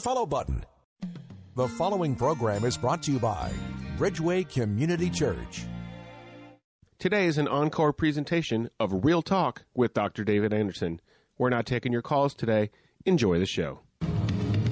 Follow button. The following program is brought to you by Bridgeway Community Church. Today is an encore presentation of Real Talk with Dr. David Anderson. We're not taking your calls today. Enjoy the show.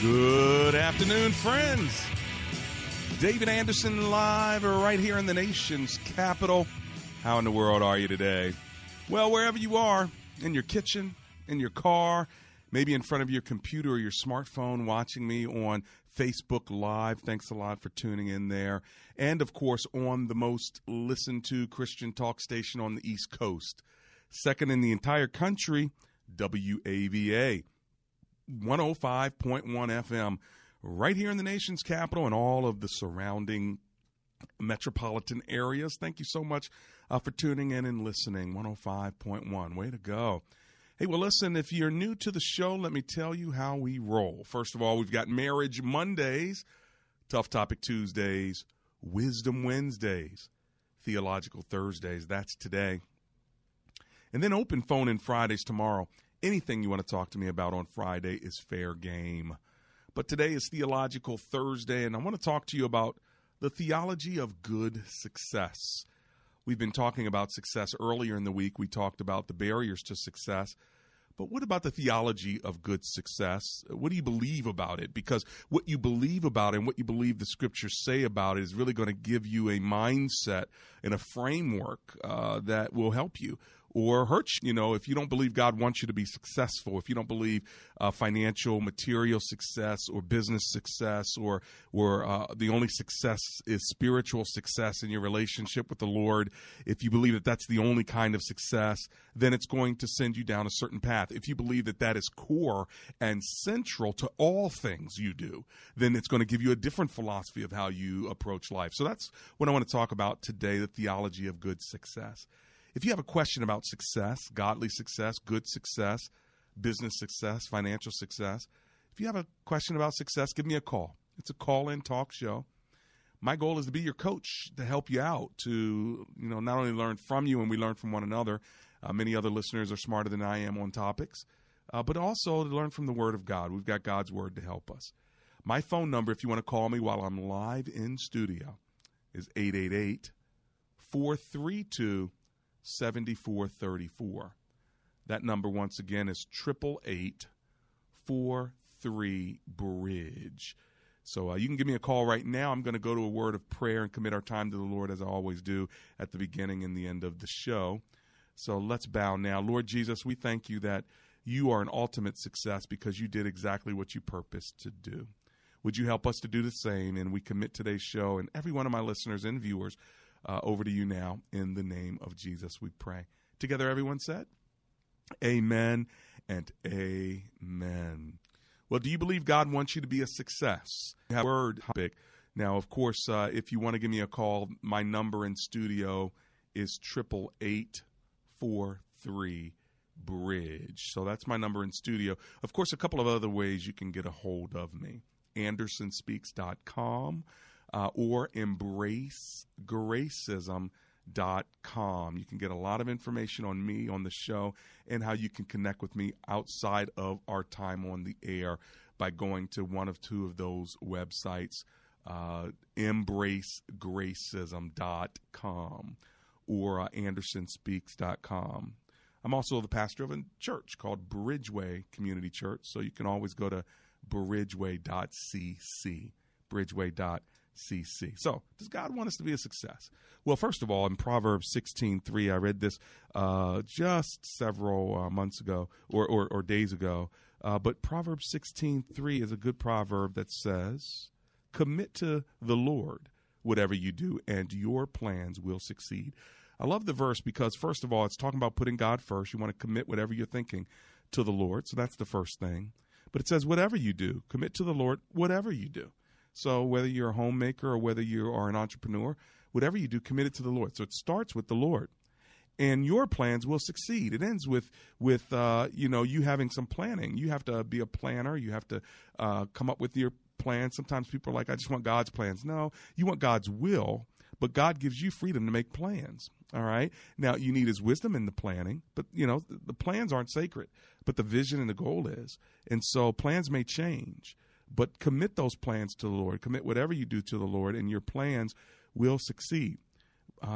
Good afternoon, friends. David Anderson live right here in the nation's capital. How in the world are you today? Well, wherever you are, in your kitchen, in your car, maybe in front of your computer or your smartphone, watching me on Facebook Live. Thanks a lot for tuning in there. And, of course, on the most listened to Christian talk station on the East Coast. Second in the entire country, WAVA. 105.1 FM right here in the nation's capital and all of the surrounding metropolitan areas. Thank you so much for tuning in and listening. 105.1. Way to go. Hey, well, listen, if you're new to the show, let me tell you how we roll. First of all, we've got Marriage Mondays, Tough Topic Tuesdays, Wisdom Wednesdays, Theological Thursdays. That's today. And then Open Phone in Fridays tomorrow. Anything you want to talk to me about on Friday is fair game. But today is Theological Thursday, and I want to talk to you about the theology of good success. We've been talking about success earlier in the week. We talked about the barriers to success. But what about the theology of good success? What do you believe about it? Because what you believe about it and what you believe the scriptures say about it is really going to give you a mindset and a framework that will help you. Or hurt you. You know, if you don't believe God wants you to be successful, if you don't believe financial, material success or business success or the only success is spiritual success in your relationship with the Lord, if you believe that that's the only kind of success, then it's going to send you down a certain path. If you believe that that is core and central to all things you do, then it's going to give you a different philosophy of how you approach life. So that's what I want to talk about today, the theology of good success. If you have a question about success, godly success, good success, business success, financial success, if you have a question about success, give me a call. It's a call-in talk show. My goal is to be your coach, to help you out, to not only learn from you, and we learn from one another. Many other listeners are smarter than I am on topics, but also to learn from the Word of God. We've got God's Word to help us. My phone number, if you want to call me while I'm live in studio, is 888-432-7434. That number once again is 888-43-BRIDGE. So you can give me a call right now. I'm going to go to a word of prayer and commit our time to the Lord as I always do at the beginning and the end of the show. So let's bow now. Lord Jesus, we thank you that you are an ultimate success because you did exactly what you purposed to do. Would you help us to do the same? And we commit today's show and every one of my listeners and viewers over to you now in the name of Jesus we pray. Together everyone said, amen and amen. Well, do you believe God wants you to be a success? Word topic. Now, of course, if you want to give me a call, my number in studio is 888-43-BRIDGE. So that's my number in studio. Of course, a couple of other ways you can get a hold of me. AndersonSpeaks.com. Or EmbraceGracism.com. You can get a lot of information on me, on the show, and how you can connect with me outside of our time on the air by going to one of two of those websites, EmbraceGracism.com or AndersonSpeaks.com. I'm also the pastor of a church called Bridgeway Community Church, so you can always go to Bridgeway.cc, Bridgeway.cc. So does God want us to be a success? Well, first of all, in Proverbs 16:3, I read this just several months ago or days ago, but Proverbs 16:3 is a good proverb that says, commit to the Lord whatever you do, and your plans will succeed. I love the verse because, first of all, it's talking about putting God first. You want to commit whatever you're thinking to the Lord, so that's the first thing. But it says, whatever you do, commit to the Lord, whatever you do. So whether you're a homemaker or whether you are an entrepreneur, whatever you do, commit it to the Lord. So it starts with the Lord, and your plans will succeed. It ends with you having some planning. You have to be a planner. You have to come up with your plans. Sometimes people are like, I just want God's plans. No, you want God's will, but God gives you freedom to make plans. All right. Now, you need his wisdom in the planning, but, the plans aren't sacred, but the vision and the goal is. And so plans may change, but commit those plans to the Lord. Commit whatever you do to the Lord, and your plans will succeed.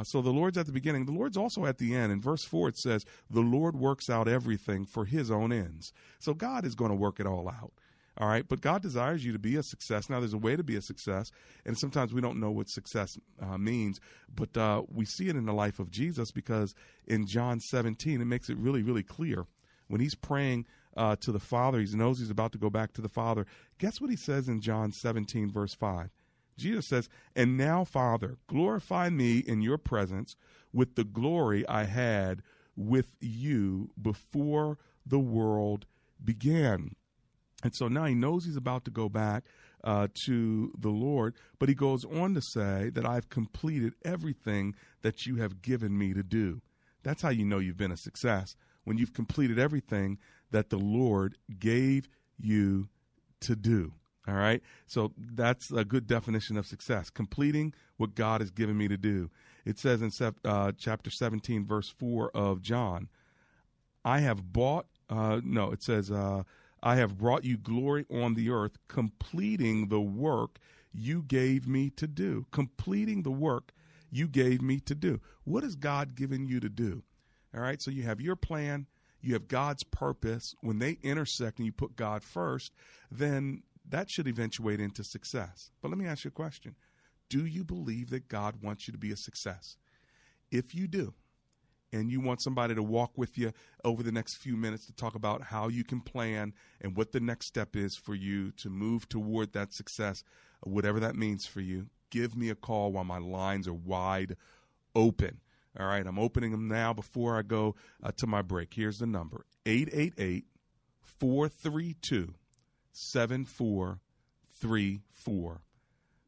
So the Lord's at the beginning. The Lord's also at the end. In verse 4, it says, the Lord works out everything for his own ends. So God is going to work it all out. All right. But God desires you to be a success. Now, there's a way to be a success. And sometimes we don't know what success means. But we see it in the life of Jesus, because in John 17, it makes it really, really clear. When he's praying to the Father, he knows he's about to go back to the Father. Guess what he says in John 17, verse 5? Jesus says, and now, Father, glorify me in your presence with the glory I had with you before the world began. And so now he knows he's about to go back to the Lord, but he goes on to say that I've completed everything that you have given me to do. That's how you know you've been a success, when you've completed everything that the Lord gave you to do. All right. So that's a good definition of success, completing what God has given me to do. It says in chapter 17, verse 4 of John, I have brought you glory on the earth, completing the work you gave me to do. Completing the work you gave me to do. What has God given you to do? All right, so you have your plan, you have God's purpose. When they intersect and you put God first, then that should eventuate into success. But let me ask you a question. Do you believe that God wants you to be a success? If you do, and you want somebody to walk with you over the next few minutes to talk about how you can plan and what the next step is for you to move toward that success, whatever that means for you, give me a call while my lines are wide open. All right, I'm opening them now before I go to my break. Here's the number, 888-432-7434.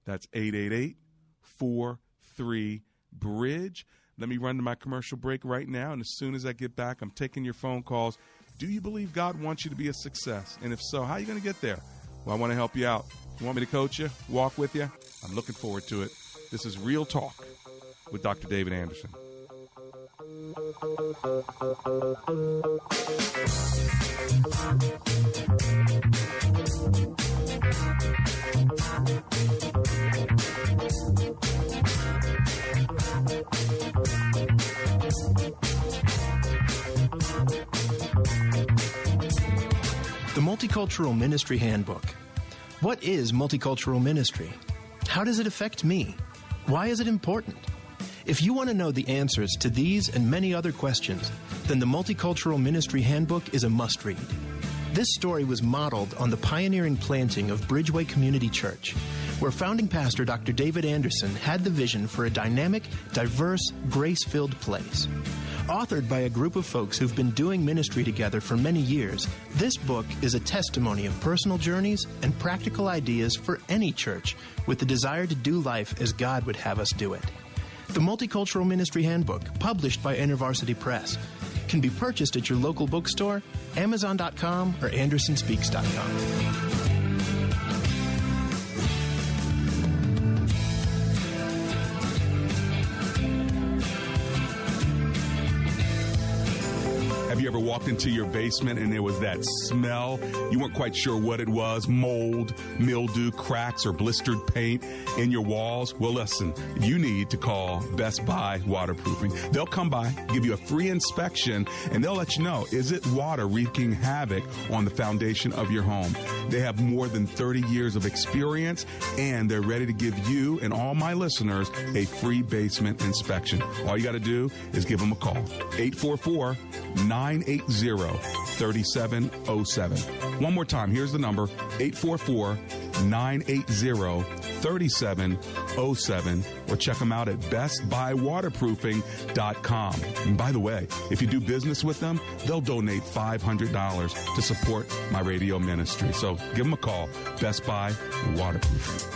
That's 888-43-BRIDGE. Let me run to my commercial break right now, and as soon as I get back, I'm taking your phone calls. Do you believe God wants you to be a success? And if so, how are you going to get there? Well, I want to help you out. You want me to coach you, walk with you? I'm looking forward to it. This is Real Talk with Dr. David Anderson. The Multicultural Ministry Handbook. What is multicultural ministry? How does it affect me? Why is it important? If you want to know the answers to these and many other questions, then the Multicultural Ministry Handbook is a must-read. This story was modeled on the pioneering planting of Bridgeway Community Church, where founding pastor Dr. David Anderson had the vision for a dynamic, diverse, grace-filled place. Authored by a group of folks who've been doing ministry together for many years, this book is a testimony of personal journeys and practical ideas for any church with the desire to do life as God would have us do it. The Multicultural Ministry Handbook, published by InterVarsity Press, can be purchased at your local bookstore, Amazon.com, or AndersonSpeaks.com. ever walked into your basement and there was that smell? You weren't quite sure what it was, mold, mildew, cracks, or blistered paint in your walls? Well, listen, you need to call Best Buy Waterproofing. They'll come by, give you a free inspection, and they'll let you know, is it water wreaking havoc on the foundation of your home? They have more than 30 years of experience, and they're ready to give you and all my listeners a free basement inspection. All you got to do is give them a call. 844-980-3707. One more time, here's the number, 844-980-3707, or check them out at BestBuyWaterproofing.com. And by the way, if you do business with them, they'll donate $500 to support my radio ministry. So give them a call, Best Buy Waterproofing.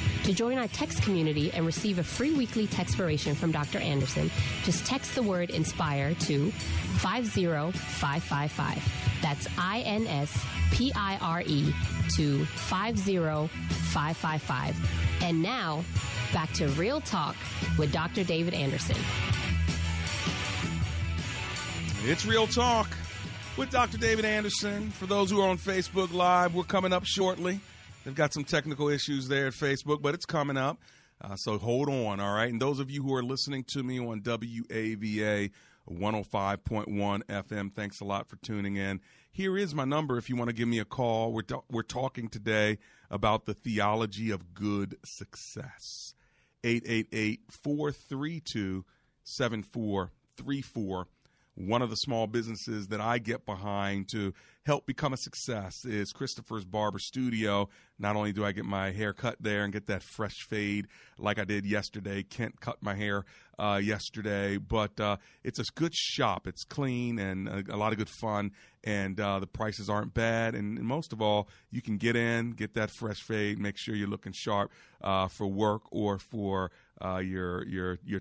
To join our text community and receive a free weekly textpiration from Dr. Anderson, just text the word INSPIRE to 50555. That's INSPIRE to 50555. And now, back to Real Talk with Dr. David Anderson. It's Real Talk with Dr. David Anderson. For those who are on Facebook Live, we're coming up shortly. They've got some technical issues there at Facebook, but it's coming up, so hold on, all right? And those of you who are listening to me on WAVA 105.1 FM, thanks a lot for tuning in. Here is my number if you want to give me a call. We're talking today about the theology of good success. 888-432-7434. One of the small businesses that I get behind to help become a success is Christopher's Barber Studio. Not only do I get my hair cut there and get that fresh fade like I did yesterday, Kent cut my hair yesterday, but it's a good shop. It's clean and a lot of good fun, and the prices aren't bad. And most of all, you can get in, get that fresh fade, make sure you're looking sharp for work or for your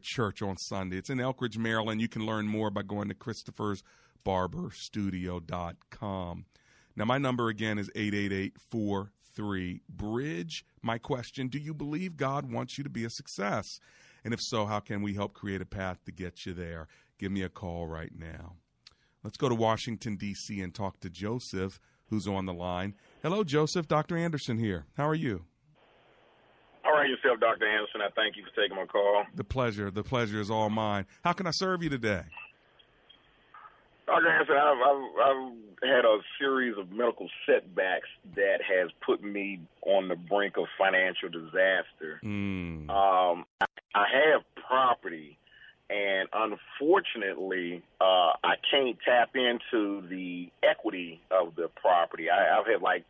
church on Sunday. It's in Elkridge, Maryland. You can learn more by going to christophersbarberstudio.com. Now, my number again is 888-43-BRIDGE. My question, do you believe God wants you to be a success? And if so, how can we help create a path to get you there? Give me a call right now. Let's go to Washington, D.C. and talk to Joseph, who's on the line. Hello, Joseph. Dr. Anderson here. How are you? All right, yourself, Dr. Anderson. I thank you for taking my call. The pleasure. The pleasure is all mine. How can I serve you today? Dr. Anderson, I've had a series of medical setbacks that has put me on the brink of financial disaster. I have property, and unfortunately, I can't tap into the equity of the property. I've had like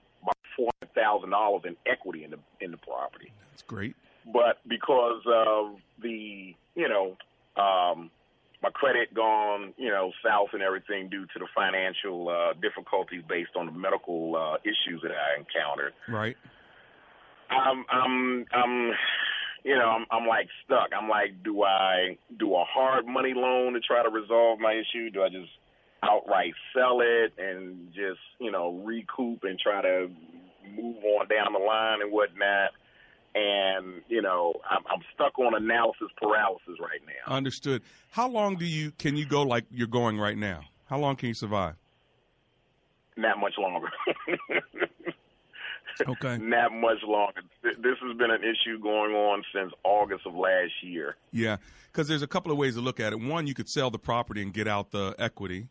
$400,000 in equity in the property. That's great. But because of the, my credit gone, south and everything due to the financial difficulties based on the medical issues that I encountered. Right. I'm like stuck. I'm like, do I do a hard money loan to try to resolve my issue? Do I just outright sell it and just, recoup and try to move on down the line and whatnot? And, I'm stuck on analysis paralysis right now. Understood. How long can you go like you're going right now? How long can you survive? Not much longer. Okay. Not much longer. This has been an issue going on since August of last year. Yeah, because there's a couple of ways to look at it. One, you could sell the property and get out the equity,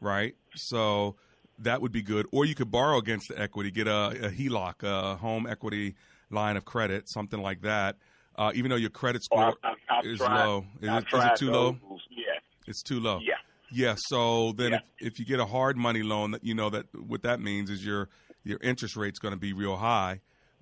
right? So that would be good. Or you could borrow against the equity, get a HELOC, a home equity line of credit, something like that, even though your credit score is low. Is it too low? Yeah. It's too low. Yeah. Yeah, so then if you get a hard money loan, that what that means is your interest rate's going to be real high.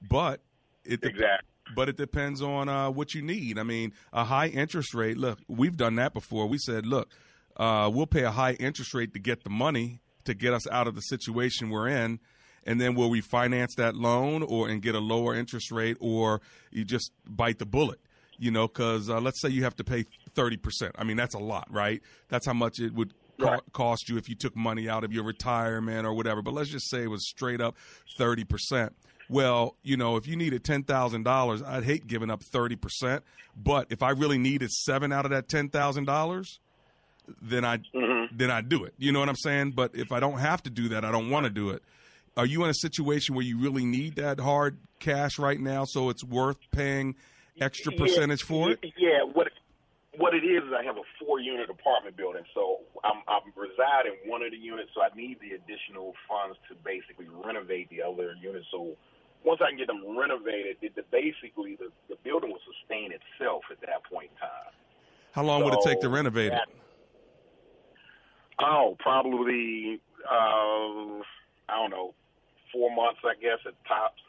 But it, exactly. but it depends on what you need. I mean, a high interest rate, look, we've done that before. We said, look, we'll pay a high interest rate to get the money to get us out of the situation we're in, and then we'll refinance that loan and get a lower interest rate, or you just bite the bullet, you know, because let's say you have to pay 30%. I mean, that's a lot, right? That's how much it would cost you if you took money out of your retirement or whatever. But let's just say it was straight up 30%. Well, you know, if you needed $10,000, I'd hate giving up 30%. But if I really needed $7,000 out of that $10,000, then I'd do it. You know what I'm saying? But if I don't have to do that, I don't want to do it. Are you in a situation where you really need that hard cash right now, so it's worth paying extra percentage for it? Yeah. What it is I have a 4-unit apartment building, so I'm residing in one of the units, so I need the additional funds to basically renovate the other unit. So once I can get them renovated, the building will sustain itself at that point in time. How long would it take to renovate it? Oh, probably, I don't know, 4 months, I guess, at tops.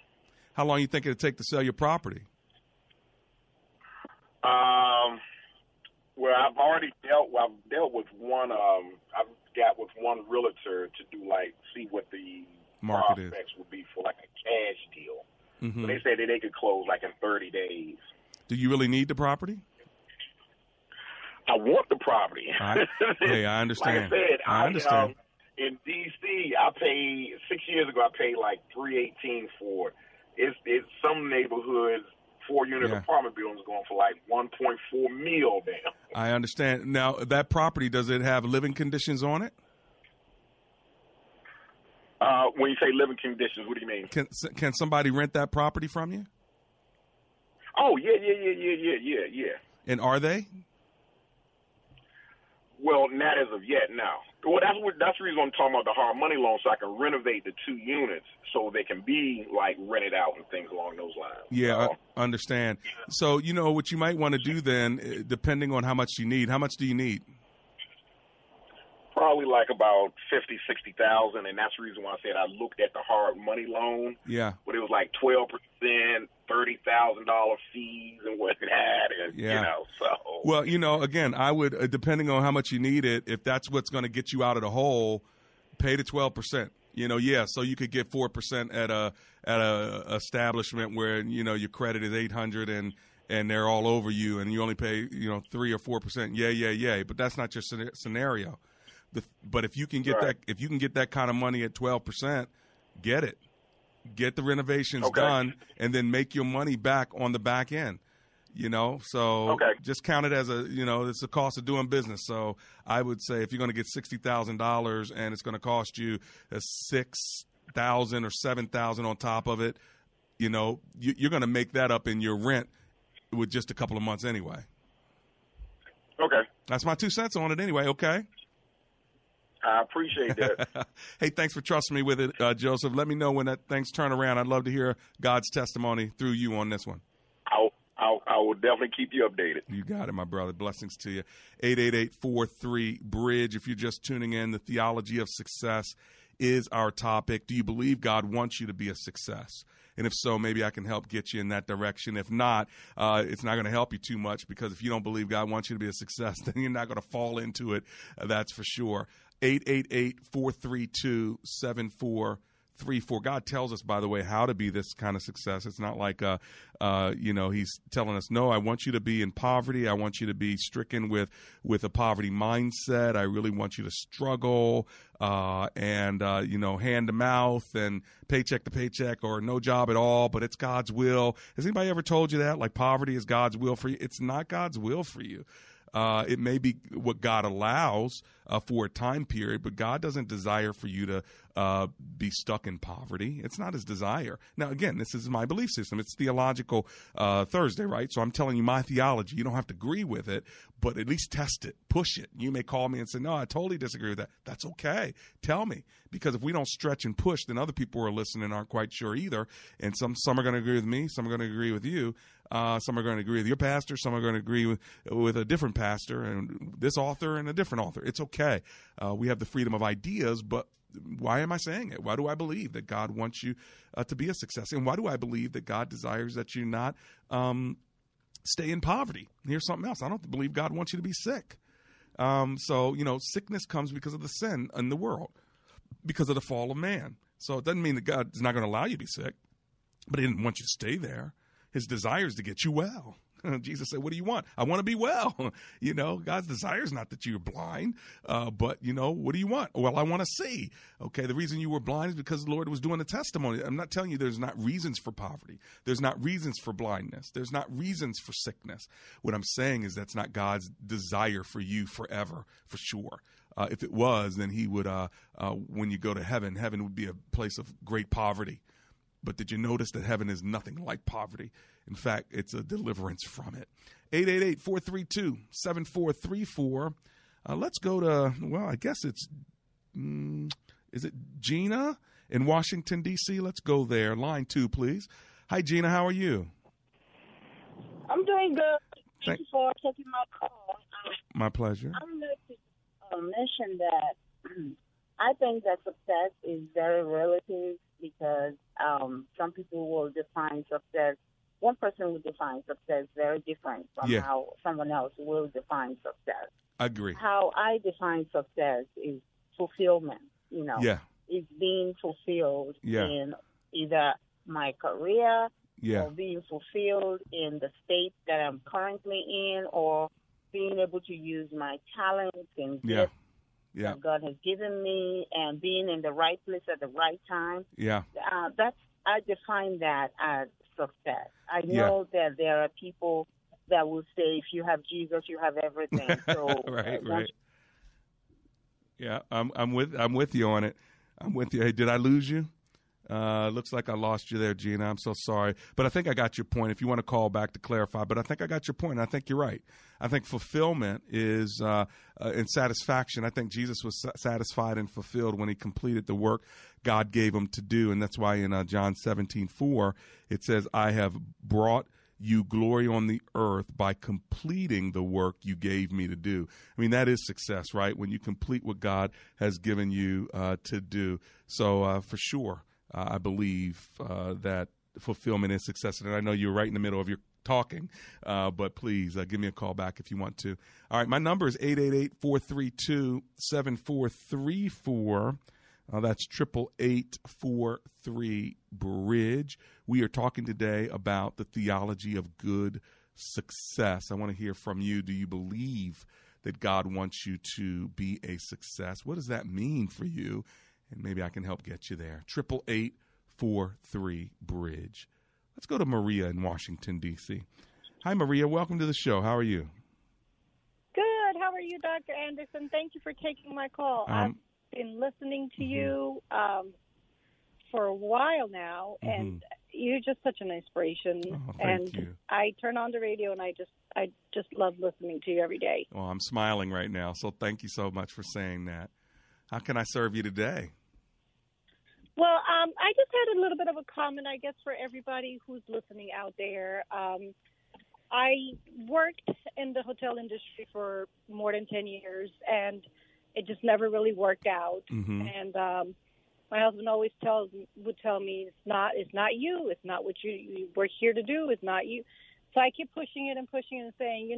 How long do you think it would take to sell your property? Well, I've already dealt with one. I've got with one realtor to do see what the market prospects would be for a cash deal. Mm-hmm. So they say that they could close in 30 days. Do you really need the property? I want the property. Hey, I understand. I understand. In D.C., I paid 6 years ago. I paid $318 for it. It's some neighborhoods. 4-unit apartment building is going for $1.4 million now. I understand. Now, that property, does it have living conditions on it? When you say living conditions, what do you mean? Can somebody rent that property from you? Oh, yeah. And are they? Well, not as of yet, no. Well, that's the reason I'm talking about the hard money loan, so I can renovate the 2 units so they can be, rented out and things along those lines. Yeah, I understand. So, you know, what you might want to do then, depending on how much you need, how much do you need? Probably about $50,000-$60,000, and that's the reason why I said I looked at the hard money loan. Yeah. But it was 12%. $30,000 fees and whatnot, you know, so. Well, you know, again, I would, depending on how much you need it, if that's what's going to get you out of the hole, pay the 12%. You know, so you could get 4% at a establishment where, you know, your credit is 800 and they're all over you and you only pay, you know, 3 or 4%. But that's not your scenario. But if you can get that kind of money at 12%, get it. Get the renovations done, and then make your money back on the back end, you know? So just count it as it's the cost of doing business. So I would say if you're going to get $60,000 and it's going to cost you $6,000 or $7,000 on top of it, you know, you're going to make that up in your rent with just a couple of months anyway. Okay. That's my 2 cents on it anyway, okay? I appreciate that. Hey, thanks for trusting me with it, Joseph. Let me know when things turn around. I'd love to hear God's testimony through you on this one. I will definitely keep you updated. You got it, my brother. Blessings to you. 888-43-BRIDGE. If you're just tuning in, the theology of success is our topic. Do you believe God wants you to be a success? And if so, maybe I can help get you in that direction. If not, it's not going to help you too much, because if you don't believe God wants you to be a success, then you're not going to fall into it. That's for sure. 888-432-7434. God tells us, by the way, how to be this kind of success. It's not he's telling us, no, I want you to be in poverty. I want you to be stricken with a poverty mindset. I really want you to struggle and hand to mouth and paycheck to paycheck or no job at all, but it's God's will. Has anybody ever told you that? Poverty is God's will for you. It's not God's will for you. It may be what God allows for a time period, but God doesn't desire for you to be stuck in poverty. It's not his desire. Now, again, this is my belief system. It's Theological Thursday, right? So I'm telling you my theology. You don't have to agree with it, but at least test it, push it. You may call me and say, no, I totally disagree with that. That's okay. Tell me, because if we don't stretch and push, then other people who are listening aren't quite sure either. And some are going to agree with me, some are going to agree with you. Some are going to agree with your pastor. Some are going to agree with a different pastor and this author and a different author. It's okay. We have the freedom of ideas, but why am I saying it? Why do I believe that God wants you to be a success? And why do I believe that God desires that you not stay in poverty? Here's something else. I don't believe God wants you to be sick. Sickness comes because of the sin in the world, because of the fall of man. So it doesn't mean that God is not going to allow you to be sick, but he didn't want you to stay there. His desire is to get you well. Jesus said, what do you want? I want to be well. God's desire is not that you're blind, but what do you want? Well, I want to see. Okay, the reason you were blind is because the Lord was doing the testimony. I'm not telling you there's not reasons for poverty. There's not reasons for blindness. There's not reasons for sickness. What I'm saying is that's not God's desire for you forever, for sure. If it was, then he would, when you go to heaven, heaven would be a place of great poverty. But did you notice that heaven is nothing like poverty? In fact, it's a deliverance from it. 888-432-7434. Let's go to, is it Gina in Washington, D.C.? Let's go there. Line 2, please. Hi, Gina. How are you? I'm doing good. Thank you for taking my call. My pleasure. I would like to mention that I think that success is very relative because some people will define success. One person will define success very different from how someone else will define success. I agree. How I define success is fulfillment, It's being fulfilled in either my career or being fulfilled in the state that I'm currently in or being able to use my talents and gifts that God has given me and being in the right place at the right time. Yeah. I define that as success. I know that there are people that will say, if you have Jesus, you have everything. So right. Yeah, I'm with you on it. I'm with you. Hey, did I lose you? Looks like I lost you there, Gina. I'm so sorry. But I think I got your point. If you want to call back to clarify, but I think I got your point. I think you're right. I think fulfillment is in satisfaction. I think Jesus was satisfied and fulfilled when he completed the work God gave him to do. And that's why in John 17:4, it says, I have brought you glory on the earth by completing the work you gave me to do. I mean, that is success, right? When you complete what God has given you to do. So for sure. I believe that fulfillment is success. And I know you're right in the middle of your talking, but please give me a call back if you want to. All right, my number is 888-432-7434. That's 888-43-BRIDGE. We are talking today about the theology of good success. I want to hear from you. Do you believe that God wants you to be a success? What does that mean for you? And maybe I can help get you there. 888-43-BRIDGE. Let's go to Maria in Washington, D.C. Hi, Maria. Welcome to the show. How are you? Good. How are you, Dr. Anderson? Thank you for taking my call. I've been listening to you for a while now, and you're just such an inspiration. Oh, thank you. I turn on the radio, and I just love listening to you every day. Well, I'm smiling right now, so thank you so much for saying that. How can I serve you today? Well, I just had a little bit of a comment, I guess, for everybody who's listening out there. I worked in the hotel industry for more than 10 years, and it just never really worked out. Mm-hmm. And my husband always would tell me, it's not you. It's not what you were here to do. It's not you. So I keep pushing it and saying,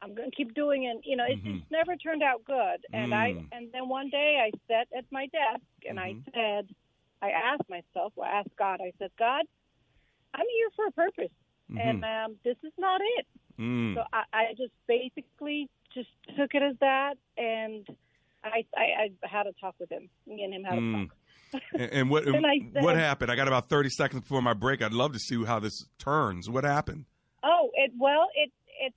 I'm going to keep doing it. It's never turned out good. And then one day I sat at my desk and I asked God, I said, God, I'm here for a purpose. Mm-hmm. And this is not it. Mm. So I just basically just took it as that. And I had a talk with him and him had a talk. And what and said, what happened? I got about 30 seconds before my break. I'd love to see how this turns. What happened? Oh, it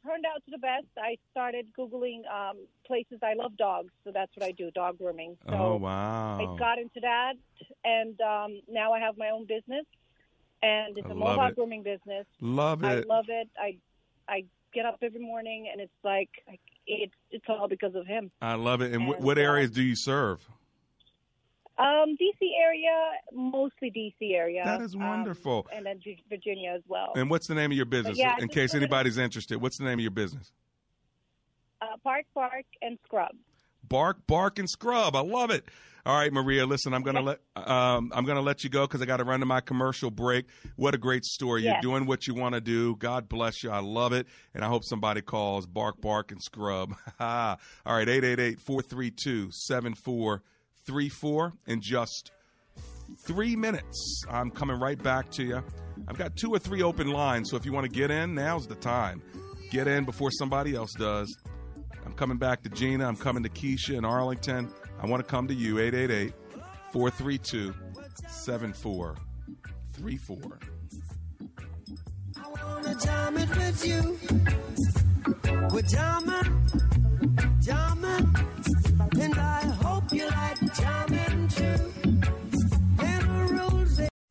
turned out to the best. I started Googling places. I love dogs, so that's what I do, dog grooming. So oh, wow. I got into that, and now I have my own business, and it's a mobile grooming business. Love it. I love it. I get up every morning, and it's like it's all because of him. I love it. And what areas do you serve? D.C. area, mostly D.C. area. That is wonderful. And then Virginia as well. And what's the name of your business, in case anybody's interested? What's the name of your business? Bark and Scrub. Bark and Scrub. I love it. All right, Maria. Listen, I'm gonna let you go because I got to run to my commercial break. What a great story! Yes. You're doing what you want to do. God bless you. I love it, and I hope somebody calls Bark and Scrub. All right, 888-432-7434. In just 3 minutes, I'm coming right back to you. I've got 2 or 3 open lines, so if you want to get in, now's the time. Get in before somebody else does. I'm coming back to Gina. I'm coming to Keisha in Arlington. I want to come to you, 888-432-7434. I want to jam it with you. We're jamming, and I hope you like jamming too.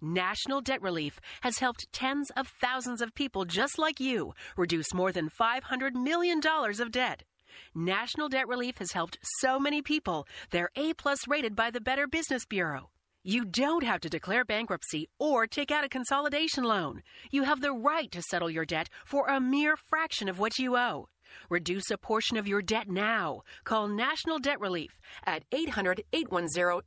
National Debt Relief has helped tens of thousands of people just like you reduce more than $500 million of debt. National Debt Relief has helped so many people. They're A-plus rated by the Better Business Bureau. You don't have to declare bankruptcy or take out a consolidation loan. You have the right to settle your debt for a mere fraction of what you owe. Reduce a portion of your debt now. Call National Debt Relief at 800-810-6964.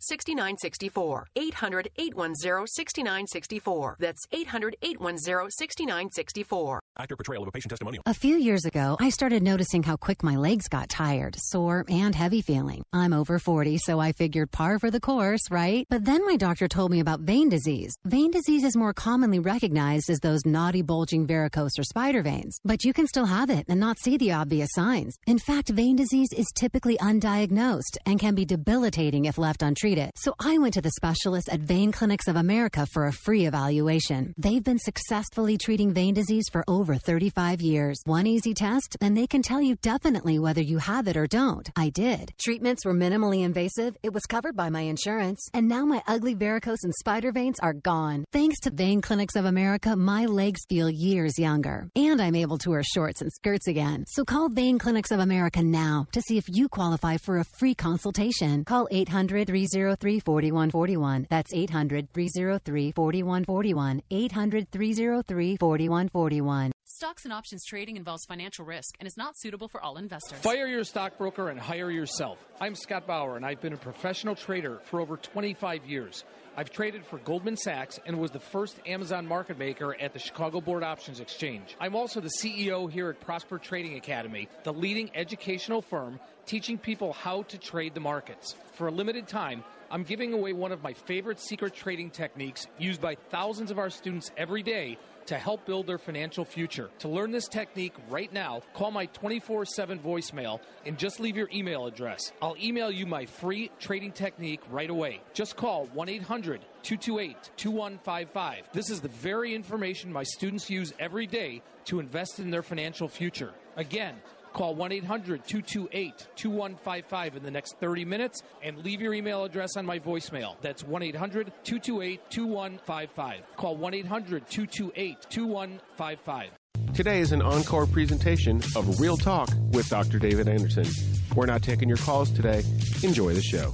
800-810-6964. That's 800-810-6964. Actor portrayal of a patient testimonial. A few years ago, I started noticing how quick my legs got tired, sore, and heavy feeling. I'm over 40, so I figured par for the course, right? But then my doctor told me about vein disease. Vein disease is more commonly recognized as those naughty, bulging varicose or spider veins. But you can still have it and not see the obvious signs. In fact, vein disease is typically undiagnosed and can be debilitating if left untreated. So I went to the specialists at Vein Clinics of America for a free evaluation. They've been successfully treating vein disease for over 35 years. One easy test, and they can tell you definitely whether you have it or don't. I did. Treatments were minimally invasive. It was covered by my insurance. And now my ugly varicose and spider veins are gone. Thanks to Vein Clinics of America, my legs feel years younger. And I'm able to wear shorts and skirts again. So call Vein Clinics of America now to see if you qualify for a free consultation. Call 800-303-4141. That's 800-303-4141. 800-303-4141. Stocks and options trading involves financial risk and is not suitable for all investors. Fire your stockbroker and hire yourself. I'm Scott Bauer, and I've been a professional trader for over 25 years. I've traded for Goldman Sachs and was the first Amazon market maker at the Chicago Board Options Exchange. I'm also the CEO here at Prosper Trading Academy, the leading educational firm teaching people how to trade the markets. For a limited time, I'm giving away one of my favorite secret trading techniques used by thousands of our students every day to help build their financial future. To learn this technique right now, call my 24/7 voicemail and just leave your email address. I'll email you my free trading technique right away. Just call 1-800-228-2155. This is the very information my students use every day to invest in their financial future. Again, call 1-800-228-2155 in the next 30 minutes and leave your email address on my voicemail. That's 1-800-228-2155. Call 1-800-228-2155. Today is an encore presentation of Real Talk with Dr. David Anderson. We're not taking your calls today. Enjoy the show.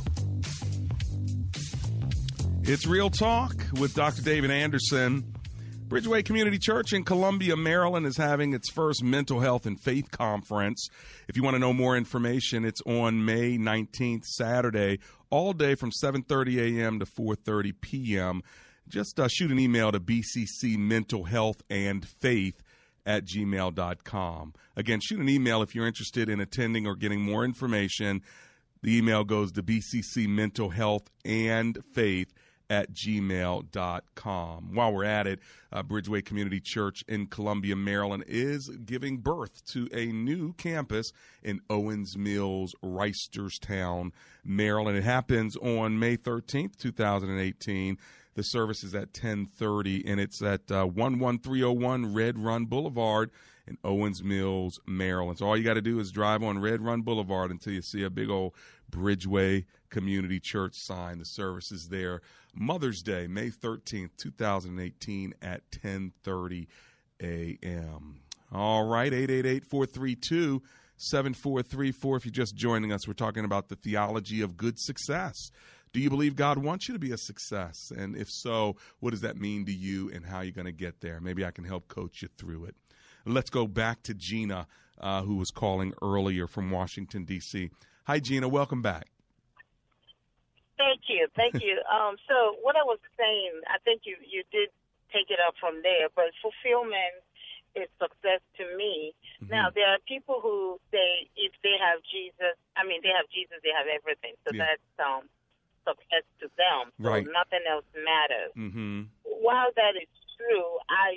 It's Real Talk with Dr. David Anderson. Bridgeway Community Church in Columbia, Maryland is having its first mental health and faith conference. If you want to know more information, it's on May 19th, Saturday, all day from 7:30 a.m. to 4:30 p.m. Just shoot an email to bccmentalhealthandfaith@gmail.com. Again, shoot an email if you're interested in attending or getting more information. The email goes to bccmentalhealthandfaith@gmail.com. While we're at it, Bridgeway Community Church in Columbia, Maryland is giving birth to a new campus in Owings Mills, Reisterstown, Maryland. It happens on May 13th, 2018. The service is at 10:30, and it's at 11301 Red Run Boulevard in Owings Mills, Maryland. So all you got to do is drive on Red Run Boulevard until you see a big old Bridgeway Community Church sign. The service is there Mother's Day, May 13th, 2018 at 10:30 a.m. All right, 888-432-7434. If you're just joining us, we're talking about the theology of good success. Do you believe God wants you to be a success? And if so, what does that mean to you and how you're going to get there? Maybe I can help coach you through it. Let's go back to Gina, who was calling earlier from Washington, D.C. Hi, Gina. Welcome back. Thank you. So what I was saying, I think you did take it up from there, but fulfillment is success to me. Mm-hmm. Now, there are people who say if they have Jesus, they have everything. So that's success to them. So nothing else matters. Mm-hmm. While that is true, I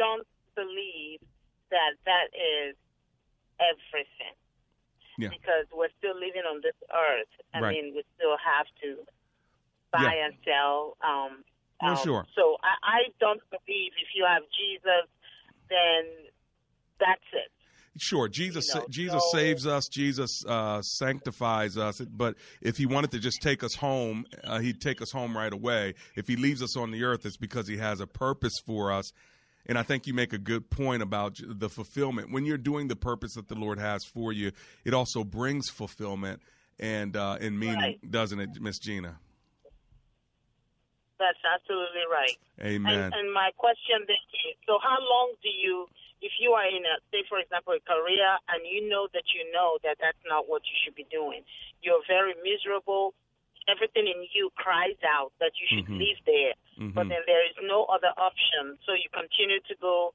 don't believe that is everything. Yeah. Because we're still living on this earth. I mean, we still have to buy and sell. Sure. So I don't believe if you have Jesus, then that's it. Sure, Jesus saves us, Jesus sanctifies us, but if he wanted to just take us home, he'd take us home right away. If he leaves us on the earth, it's because he has a purpose for us. And I think you make a good point about the fulfillment. When you're doing the purpose that the Lord has for you, it also brings fulfillment and meaning, doesn't it, Miss Gina? That's absolutely right. Amen. And my question then is, so how long do you, if you are in a, say, for example, a career, and you know that that's not what you should be doing, you're very miserable, everything in you cries out that you should leave there, but then there is no other option, so you continue to go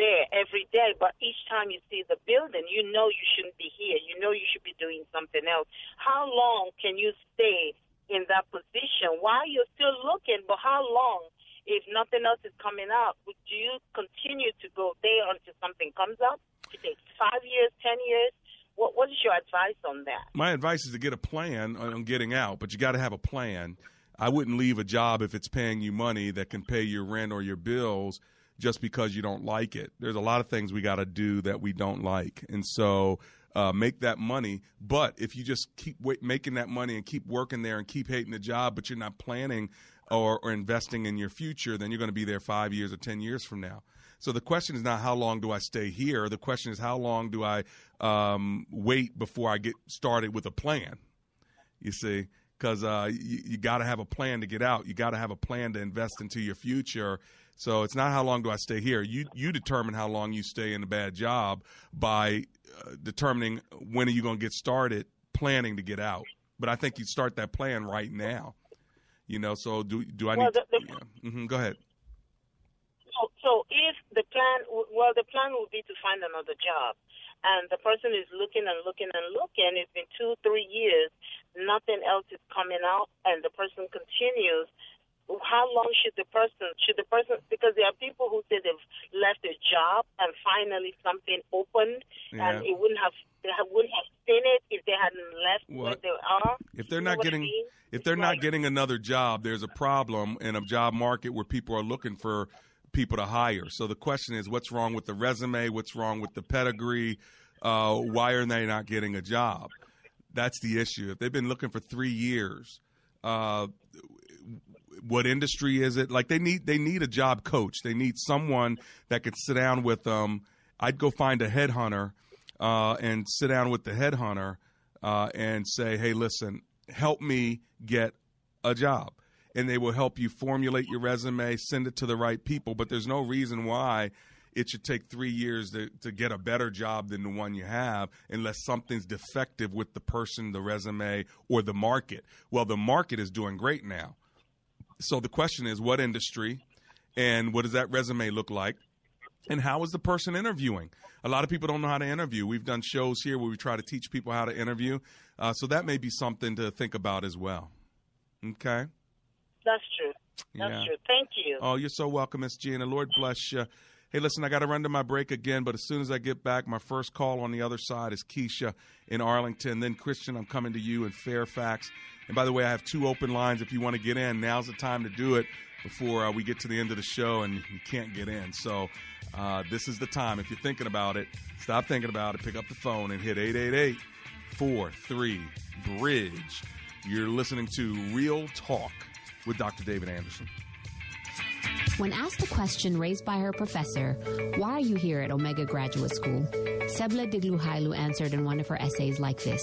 there every day, but each time you see the building, you know you shouldn't be here, you know you should be doing something else. How long can you stay in that position while you're still looking? But how long, if nothing else is coming up, would you continue to go there until something comes up? It takes 5 years, 10 years. What is your advice on that? My advice is to get a plan on getting out, but you got to have a plan. I wouldn't leave a job if it's paying you money that can pay your rent or your bills just because you don't like it. There's a lot of things we got to do that we don't like, and so make that money. But if you just keep making that money and keep working there and keep hating the job, but you're not planning or investing in your future, then you're going to be there 5 years or 10 years from now. So the question is not how long do I stay here. The question is how long do I wait before I get started with a plan, you see, because you got to have a plan to get out. You got to have a plan to invest into your future. So it's not how long do I stay here. You determine how long you stay in a bad job by determining when are you going to get started planning to get out. But I think you start that plan right now. You know, so do I need to go ahead. So if the plan would be to find another job, and the person is looking, it's been 2-3 years, nothing else is coming out, and the person continues. How long should the person, because there are people who say they've left a job and finally something opened, and they wouldn't have seen it if they hadn't left where they are. If they're not getting another job, there's a problem in a job market where people are looking for people to hire. So the question is, what's wrong with the resume? What's wrong with the pedigree? Why are they not getting a job? That's the issue. If they've been looking for 3 years, what industry is it? Like they need a job coach. They need someone that could sit down with them. I'd go find a headhunter and sit down with the headhunter and say, hey, listen, help me get a job. And they will help you formulate your resume, send it to the right people. But there's no reason why it should take 3 years to get a better job than the one you have unless something's defective with the person, the resume, or the market. Well, the market is doing great now. So the question is, what industry and what does that resume look like? And how is the person interviewing? A lot of people don't know how to interview. We've done shows here where we try to teach people how to interview. So that may be something to think about as well. Okay. That's true. That's true. Thank you. Oh, you're so welcome, Miss Gina. Lord bless you. Hey, listen, I got to run to my break again, but as soon as I get back, my first call on the other side is Keisha in Arlington. Then, Christian, I'm coming to you in Fairfax. And by the way, I have 2 open lines. If you want to get in, now's the time to do it. before we get to the end of the show and you can't get in. So this is the time. If you're thinking about it, stop thinking about it. Pick up the phone and hit 888-43-BRIDGE. You're listening to Real Talk with Dr. David Anderson. When asked the question raised by her professor, why are you here at Omega Graduate School, Sebla Digluhailu answered in one of her essays like this: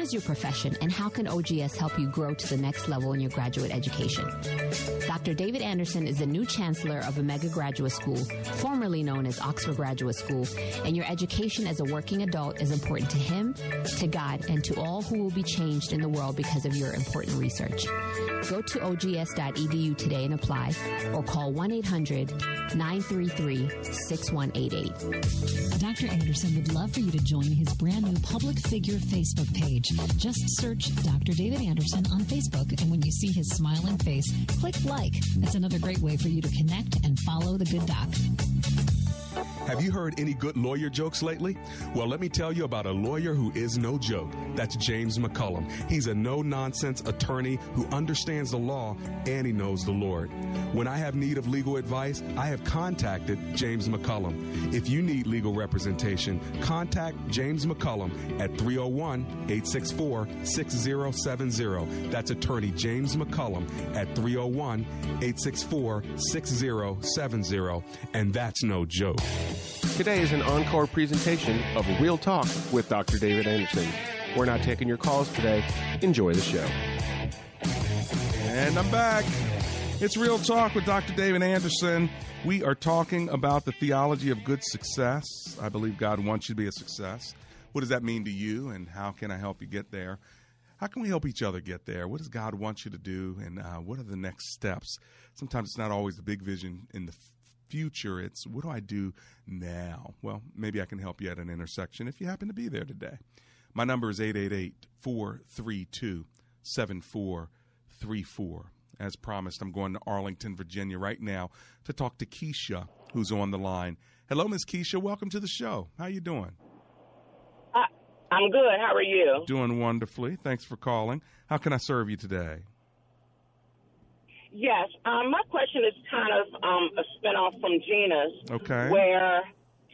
is your profession, and how can OGS help you grow to the next level in your graduate education? Dr. David Anderson is the new chancellor of Omega Graduate School, formerly known as Oxford Graduate School, and your education as a working adult is important to him, to God, and to all who will be changed in the world because of your important research. Go to OGS.edu today and apply, or call 1-800-933-6188. Dr. Anderson would love for you to join his brand new public figure Facebook page. Just search Dr. David Anderson on Facebook, and when you see his smiling face, click like. That's another great way for you to connect and follow the good doc. Have you heard any good lawyer jokes lately? Well, let me tell you about a lawyer who is no joke. That's James McCollum. He's a no-nonsense attorney who understands the law, and he knows the Lord. When I have need of legal advice, I have contacted James McCollum. If you need legal representation, contact James McCollum at 301-864-6070. That's attorney James McCollum at 301-864-6070. And that's no joke. Today is an encore presentation of Real Talk with Dr. David Anderson. We're not taking your calls today. Enjoy the show. And I'm back. It's Real Talk with Dr. David Anderson. We are talking about the theology of good success. I believe God wants you to be a success. What does that mean to you, and how can I help you get there? How can we help each other get there? What does God want you to do, and what are the next steps? Sometimes it's not always the big vision in the future, it's what do I do now? Well, maybe I can help you at an intersection if you happen to be there today. My number is 888-432-7434. As promised, I'm going to Arlington, Virginia right now to talk to Keisha, who's on the line. Hello, Miss Keisha. Welcome to the show. How you doing? I'm good. How are you? Doing wonderfully. Thanks for calling. How can I serve you today? Yes. My question is kind of a spinoff from Gina's. Okay. Where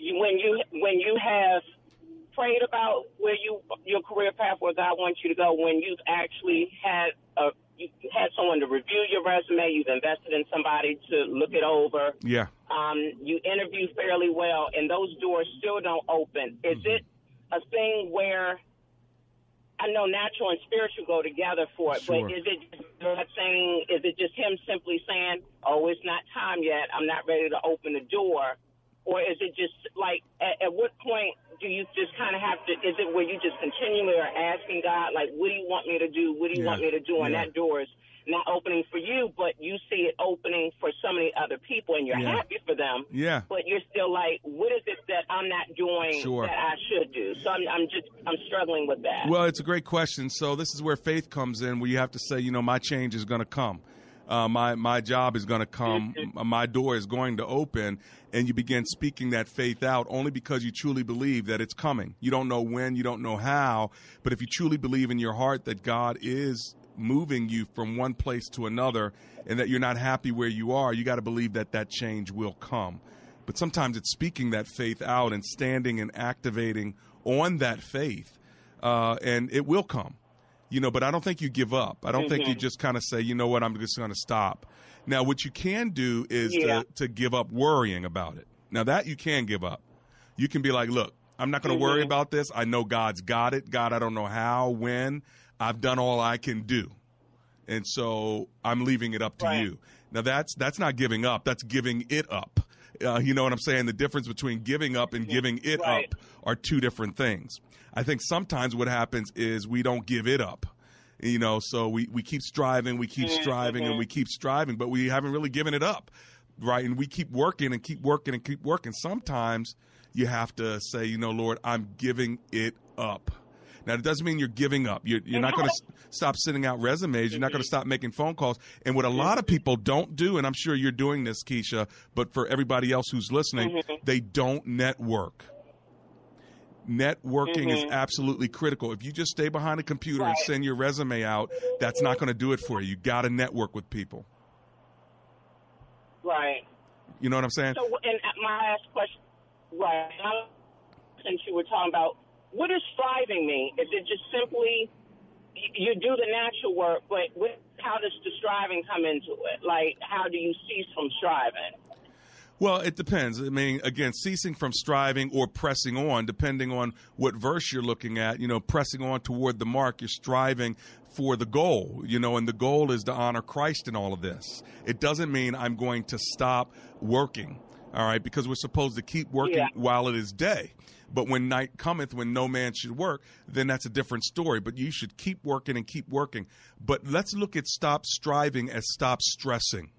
when you have prayed about where your career path, where God wants you to go, when you've actually had someone to review your resume, you've invested in somebody to look it over. Yeah. You interview fairly well, and those doors still don't open. Is it a thing where, I know natural and spiritual go together for it, sure, but is it that thing? Is it just him simply saying, "Oh, it's not time yet. I'm not ready to open the door," or is it just like at what point do you just kind of have to? Is it where you just continually are asking God, like, "What do you want me to do? What do you want me to do?" And that door is not opening for you, but you see it opening for so many other people, and you're happy for them. Yeah. But you're still like, what is it that I'm not doing that I should do? So I'm struggling with that. Well, it's a great question. So this is where faith comes in, where you have to say, my change is going to come. My job is going to come. My door is going to open. And you begin speaking that faith out only because you truly believe that it's coming. You don't know when, you don't know how, but if you truly believe in your heart that God is moving you from one place to another and that you're not happy where you are, you got to believe that that change will come. But sometimes it's speaking that faith out and standing and activating on that faith, and it will come. But I don't think you give up. I don't think you just kind of say, you know what, I'm just going to stop. Now, what you can do is to give up worrying about it. Now, that you can give up. You can be like, look, I'm not going to worry about this. I know God's got it. God, I don't know how, when. I've done all I can do, and so I'm leaving it up to you. Now, that's not giving up. That's giving it up. You know what I'm saying? The difference between giving up and giving it up are two different things. I think sometimes what happens is we don't give it up. You know, so we keep striving, and we keep striving, but we haven't really given it up, right? And we keep working and keep working and keep working. Sometimes you have to say, you know, Lord, I'm giving it up. Now, it doesn't mean you're giving up. You're not going to stop sending out resumes. You're not going to stop making phone calls. And what a lot of people don't do, and I'm sure you're doing this, Keisha, but for everybody else who's listening, they don't network. Networking is absolutely critical. If you just stay behind a computer and send your resume out, that's not going to do it for you. You got to network with people. Right. You know what I'm saying? So, and my last question, right, since you were talking about, what is striving me? Is it just simply you do the natural work, but how does the striving come into it? Like, how do you cease from striving? Well, it depends. I mean, again, ceasing from striving or pressing on, depending on what verse you're looking at, you know, pressing on toward the mark, you're striving for the goal, you know, and the goal is to honor Christ in all of this. It doesn't mean I'm going to stop working, all right, because we're supposed to keep working while it is day. But when night cometh, when no man should work, then that's a different story. But you should keep working and keep working. But let's look at stop striving as stop stressing,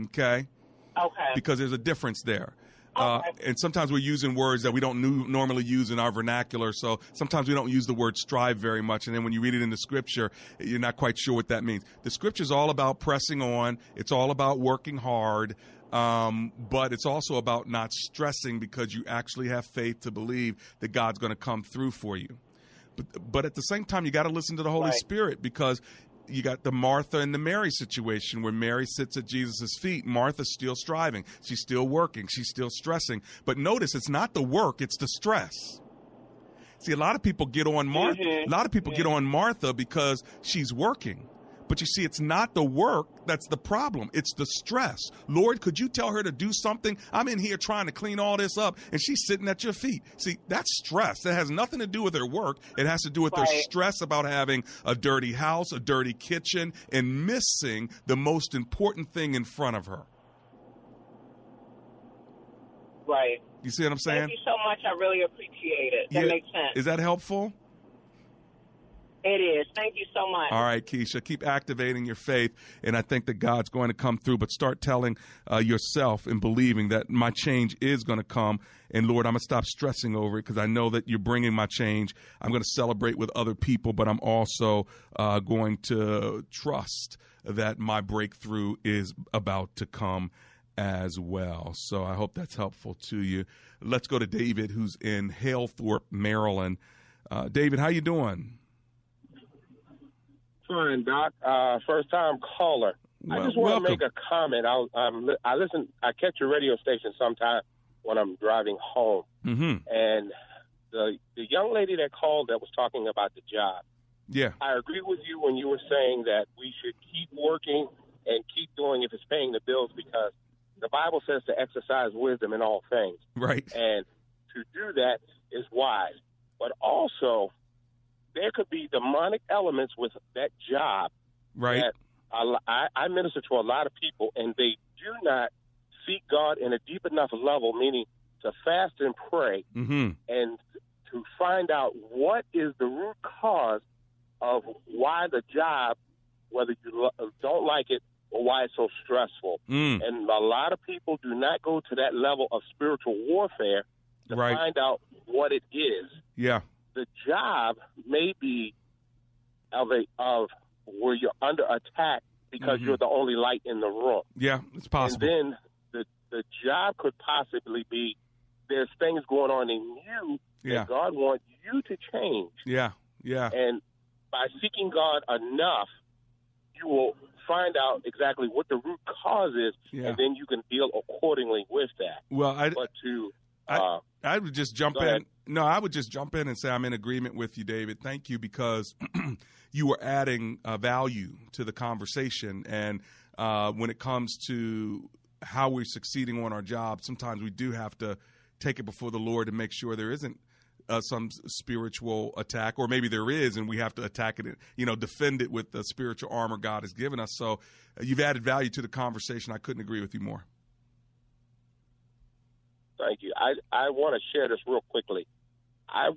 okay? Okay. Because there's a difference there. Okay. And sometimes we're using words that we don't normally use in our vernacular. So sometimes we don't use the word strive very much. And then when you read it in the scripture, you're not quite sure what that means. The scripture is all about pressing on. It's all about working hard. But it's also about not stressing because you actually have faith to believe that God's going to come through for you. But at the same time, you got to listen to the Holy Spirit because you got the Martha and the Mary situation where Mary sits at Jesus' feet. Martha's still striving. She's still working. She's still stressing. But notice it's not the work, it's the stress. See, a lot of people get on Martha. A lot of people get on Martha because she's working. But you see, it's not the work that's the problem. It's the stress. Lord, could you tell her to do something? I'm in here trying to clean all this up, and she's sitting at your feet. See, that's stress. That has nothing to do with her work. It has to do with their stress about having a dirty house, a dirty kitchen, and missing the most important thing in front of her. Right. You see what I'm saying? Thank you so much. I really appreciate it. That makes sense. Is that helpful? It is. Thank you so much. All right, Keisha, keep activating your faith, and I think that God's going to come through, but start telling yourself and believing that my change is going to come, and Lord, I'm going to stop stressing over it because I know that you're bringing my change. I'm going to celebrate with other people, but I'm also going to trust that my breakthrough is about to come as well. So I hope that's helpful to you. Let's go to David, who's in Halethorpe, Maryland. David, how you doing? Fine, Doc. First-time caller. Well, I just want to make a comment. I catch your radio station sometime when I'm driving home. Mm-hmm. And the young lady that called that was talking about the job. Yeah. I agree with you when you were saying that we should keep working and keep doing if it's paying the bills because the Bible says to exercise wisdom in all things. Right. And to do that is wise. But also, there could be demonic elements with that job. Right. That I minister to a lot of people, and they do not seek God in a deep enough level, meaning to fast and pray, and to find out what is the root cause of why the job, whether you don't like it or why it's so stressful. And a lot of people do not go to that level of spiritual warfare to find out what it is. Yeah. The job may be of where you're under attack because you're the only light in the room. Yeah, it's possible. And then the job could possibly be there's things going on in you that God wants you to change. Yeah, yeah. And by seeking God enough, you will find out exactly what the root cause is, and then you can deal accordingly with that. Well, I would just jump in. No, I would just jump in and say I'm in agreement with you, David. Thank you, because you were adding value to the conversation. And when it comes to how we're succeeding on our job, sometimes we do have to take it before the Lord to make sure there isn't some spiritual attack, or maybe there is, and we have to attack it, you know, defend it with the spiritual armor God has given us. So you've added value to the conversation. I couldn't agree with you more. Thank you. I want to share this real quickly. I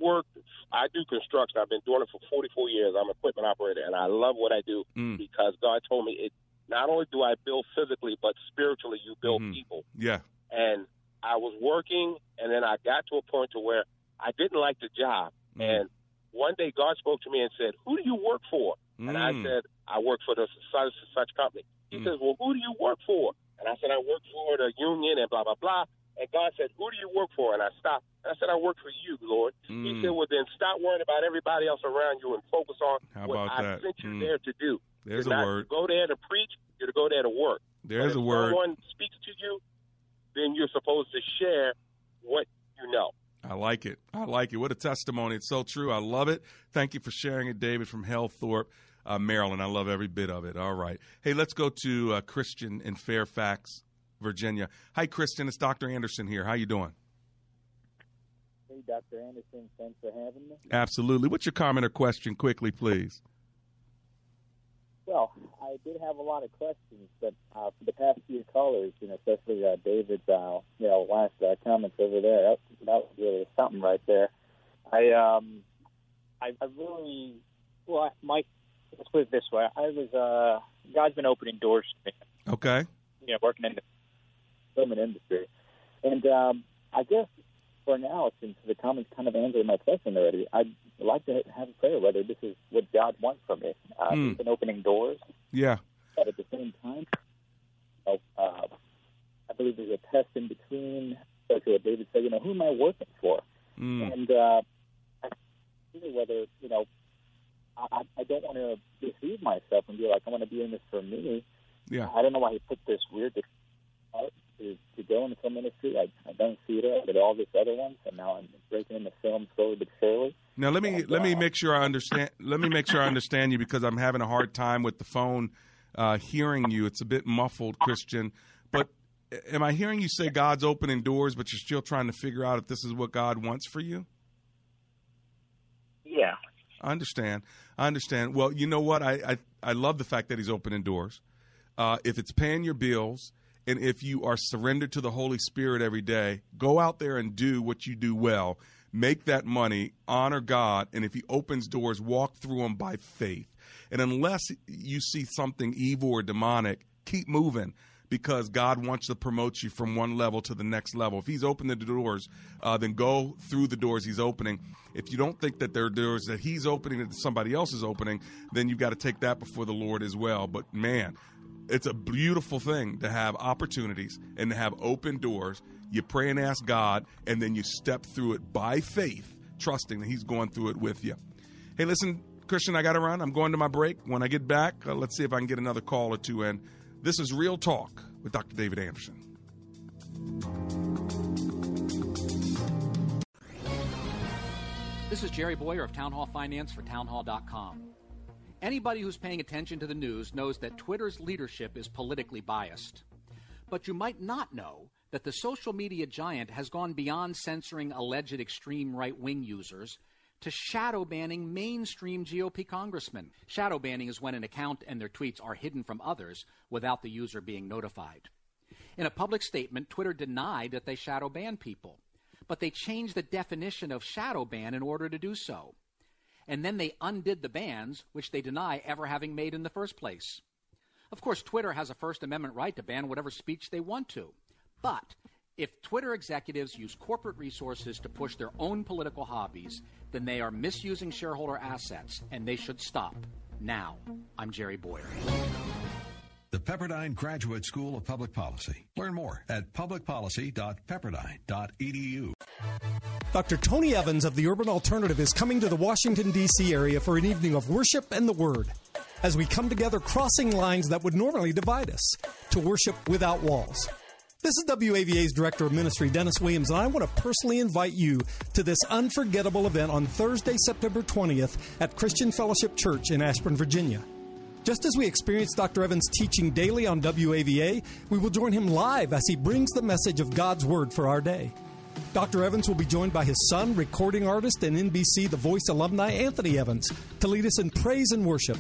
do construction. I've been doing it for 44 years. I'm an equipment operator, and I love what I do because God told me it. Not only do I build physically, but spiritually you build people. Yeah. And I was working, and then I got to a point to where I didn't like the job. And one day God spoke to me and said, who do you work for? And I said, I work for this such company. He says, well, who do you work for? And I said, I work for the union and blah, blah, blah. And God said, who do you work for? And I stopped. And I said, I work for you, Lord. He said, well, then stop worrying about everybody else around you and focus on what I sent you there to do. There's a word. Go there to preach. You're to go there to work. There's a word. If someone speaks to you, then you're supposed to share what you know. I like it. I like it. What a testimony. It's so true. I love it. Thank you for sharing it, David, from Halethorpe, Maryland. I love every bit of it. All right. Hey, let's go to Christian in Fairfax, Virginia. Hi, Christian. It's Dr. Anderson here. How you doing? Hey, Dr. Anderson. Thanks for having me. Absolutely. What's your comment or question quickly, please? Well, I did have a lot of questions, but for the past few callers, and especially David's, last comments over there, that was really something right there. Let's put it this way. God's been opening doors to me. Okay. You know, working in the film industry, and I guess for now, since the comments kind of answered my question already, I'd like to have a prayer whether this is what God wants from me. He's been opening doors. Yeah. But at the same time, I believe there's a test in between. Like what David said, who am I working for? And I feel whether, I don't want to deceive myself and be like, I want to be in this for me. Yeah. I don't know why he put this weird part to go into film industry. I don't see it, but all these other ones, and now I'm breaking into film slowly but surely. Now let me make sure I understand. Let me make sure I understand you, because I'm having a hard time with the phone hearing you. It's a bit muffled, Christian. But am I hearing you say God's opening doors, but you're still trying to figure out if this is what God wants for you? Yeah, I understand. Well, you know what? I love the fact that He's opening doors. If it's paying your bills, and if you are surrendered to the Holy Spirit every day, go out there and do what you do well. Make that money, honor God, and if He opens doors, walk through them by faith. And unless you see something evil or demonic, keep moving, because God wants to promote you from one level to the next level. If He's opened the doors, then go through the doors He's opening. If you don't think that there are doors that He's opening that somebody else is opening, then you've got to take that before the Lord as well. But, man, it's a beautiful thing to have opportunities and to have open doors. You pray and ask God, and then you step through it by faith, trusting that He's going through it with you. Hey, listen, Christian, I got to run. I'm going to my break. When I get back, let's see if I can get another call or two in. This is Real Talk with Dr. David Anderson. This is Jerry Boyer of Town Hall Finance for townhall.com. Anybody who's paying attention to the news knows that Twitter's leadership is politically biased. But you might not know that the social media giant has gone beyond censoring alleged extreme right-wing users to shadow banning mainstream GOP congressmen. Shadow banning is when an account and their tweets are hidden from others without the user being notified. In a public statement, Twitter denied that they shadow ban people, but they changed the definition of shadow ban in order to do so. And then they undid the bans, which they deny ever having made in the first place. Of course, Twitter has a First Amendment right to ban whatever speech they want to. But if Twitter executives use corporate resources to push their own political hobbies, then they are misusing shareholder assets, and they should stop. Now, I'm Jerry Boyer. The Pepperdine Graduate School of Public Policy. Learn more at publicpolicy.pepperdine.edu. Dr. Tony Evans of The Urban Alternative is coming to the Washington, D.C. area for an evening of worship and the Word, as we come together crossing lines that would normally divide us to worship without walls. This is WAVA's Director of Ministry, Dennis Williams, and I want to personally invite you to this unforgettable event on Thursday, September 20th at Christian Fellowship Church in Ashburn, Virginia. Just as we experience Dr. Evans teaching daily on WAVA, we will join him live as he brings the message of God's Word for our day. Dr. Evans will be joined by his son, recording artist, and NBC The Voice alumni Anthony Evans to lead us in praise and worship.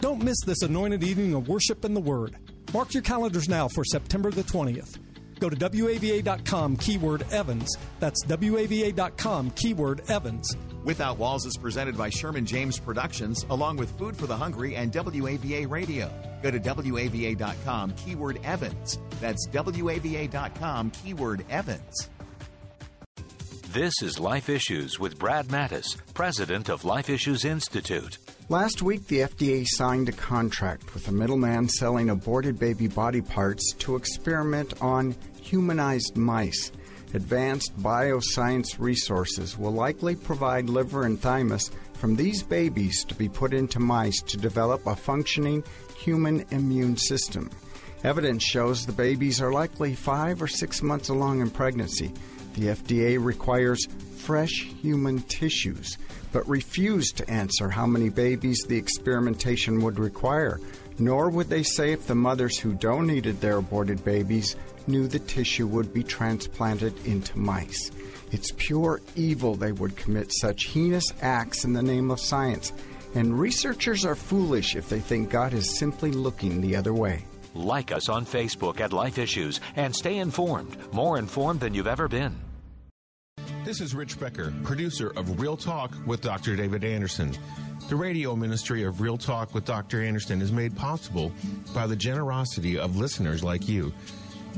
Don't miss this anointed evening of worship and the Word. Mark your calendars now for September the 20th. Go to WAVA.com, keyword Evans. That's WAVA.com, keyword Evans. Without Walls is presented by Sherman James Productions, along with Food for the Hungry and WAVA Radio. Go to WAVA.com, keyword Evans. That's WAVA.com, keyword Evans. This is Life Issues with Brad Mattis, president of Life Issues Institute. Last week, the FDA signed a contract with a middleman selling aborted baby body parts to experiment on humanized mice. Advanced bioscience resources will likely provide liver and thymus from these babies to be put into mice to develop a functioning human immune system. Evidence shows the babies are likely 5 or 6 months along in pregnancy. The FDA requires fresh human tissues, but refused to answer how many babies the experimentation would require, nor would they say if the mothers who donated their aborted babies knew the tissue would be transplanted into mice. It's pure evil they would commit such heinous acts in the name of science, and researchers are foolish if they think God is simply looking the other way. Like us on Facebook at Life Issues and stay informed, more informed than you've ever been. This is Rich Becker, producer of Real Talk with Dr. David Anderson. The radio ministry of Real Talk with Dr. Anderson is made possible by the generosity of listeners like you.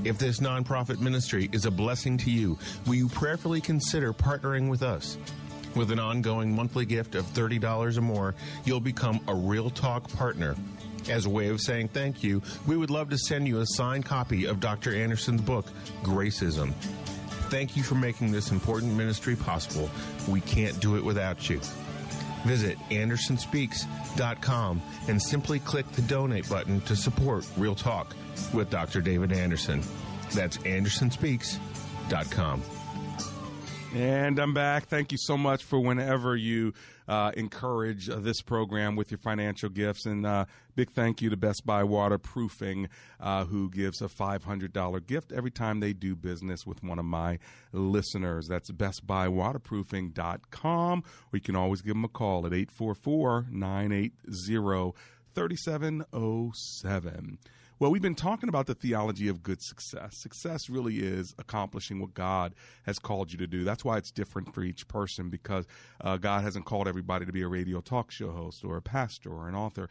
If this nonprofit ministry is a blessing to you, will you prayerfully consider partnering with us? With an ongoing monthly gift of $30 or more, you'll become a Real Talk partner. As a way of saying thank you, we would love to send you a signed copy of Dr. Anderson's book, Gracism. Thank you for making this important ministry possible. We can't do it without you. Visit AndersonSpeaks.com and simply click the donate button to support Real Talk with Dr. David Anderson. That's AndersonSpeaks.com. And I'm back. Thank you so much for whenever you encourage this program with your financial gifts. And big thank you to Best Buy Waterproofing, who gives a $500 gift every time they do business with one of my listeners. That's BestBuyWaterproofing.com, or you can always give them a call at 844-980-3707. Well, we've been talking about the theology of good success. Success really is accomplishing what God has called you to do. That's why it's different for each person, because God hasn't called everybody to be a radio talk show host or a pastor or an author.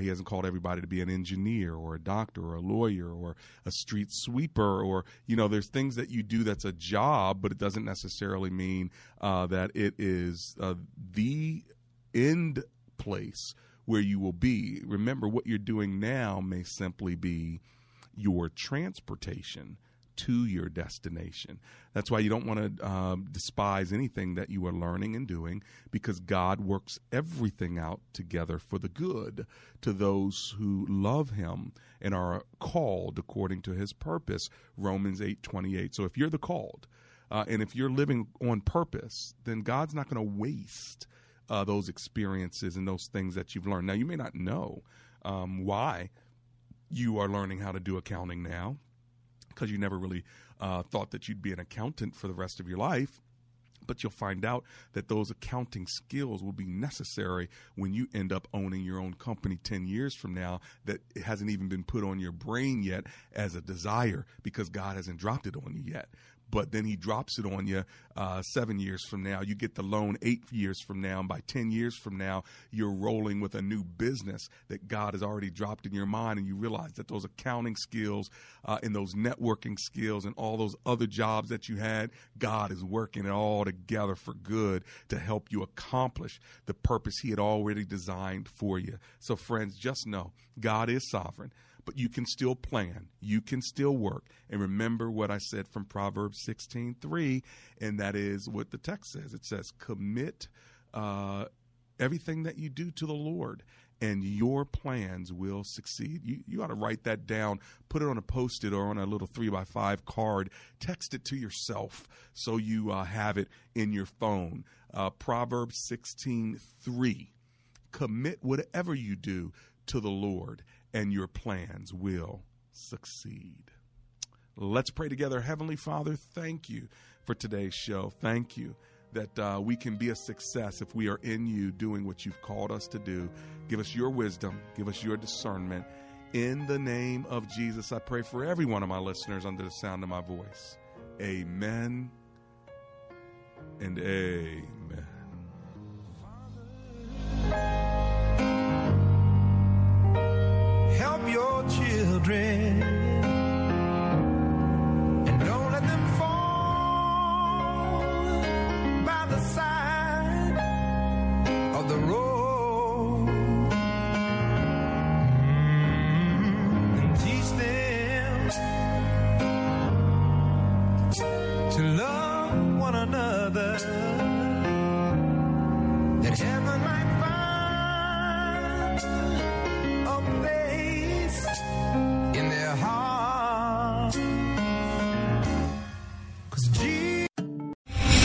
He hasn't called everybody to be an engineer or a doctor or a lawyer or a street sweeper or, you know, there's things that you do that's a job, but it doesn't necessarily mean that it is the end place where you will be. Remember, what you're doing now may simply be your transportation to your destination. That's why you don't want to despise anything that you are learning and doing, because God works everything out together for the good to those who love him and are called according to his purpose, Romans 8:28. So if you're the called and if you're living on purpose, then God's not going to waste those experiences and those things that you've learned. Now, you may not know why you are learning how to do accounting now, because you never really thought that you'd be an accountant for the rest of your life. But you'll find out that those accounting skills will be necessary when you end up owning your own company 10 years from now, that it hasn't even been put on your brain yet as a desire, because God hasn't dropped it on you yet. But then he drops it on you 7 years from now. You get the loan 8 years from now. And by 10 years from now, you're rolling with a new business that God has already dropped in your mind. And you realize that those accounting skills and those networking skills and all those other jobs that you had, God is working it all together for good to help you accomplish the purpose he had already designed for you. So, friends, just know God is sovereign. But you can still plan, you can still work. And remember what I said from Proverbs 16:3, and that is what the text says. It says, commit everything that you do to the Lord, and your plans will succeed. You ought to write that down, put it on a Post-it or on a little 3x5 card, text it to yourself so you have it in your phone. Proverbs 16:3, commit whatever you do to the Lord, and your plans will succeed. Let's pray together. Heavenly Father, thank you for today's show. Thank you that we can be a success if we are in you doing what you've called us to do. Give us your wisdom. Give us your discernment. In the name of Jesus, I pray for every one of my listeners under the sound of my voice. Amen and amen. Father, help your children and don't let them fall by the side of the road.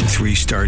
Three-star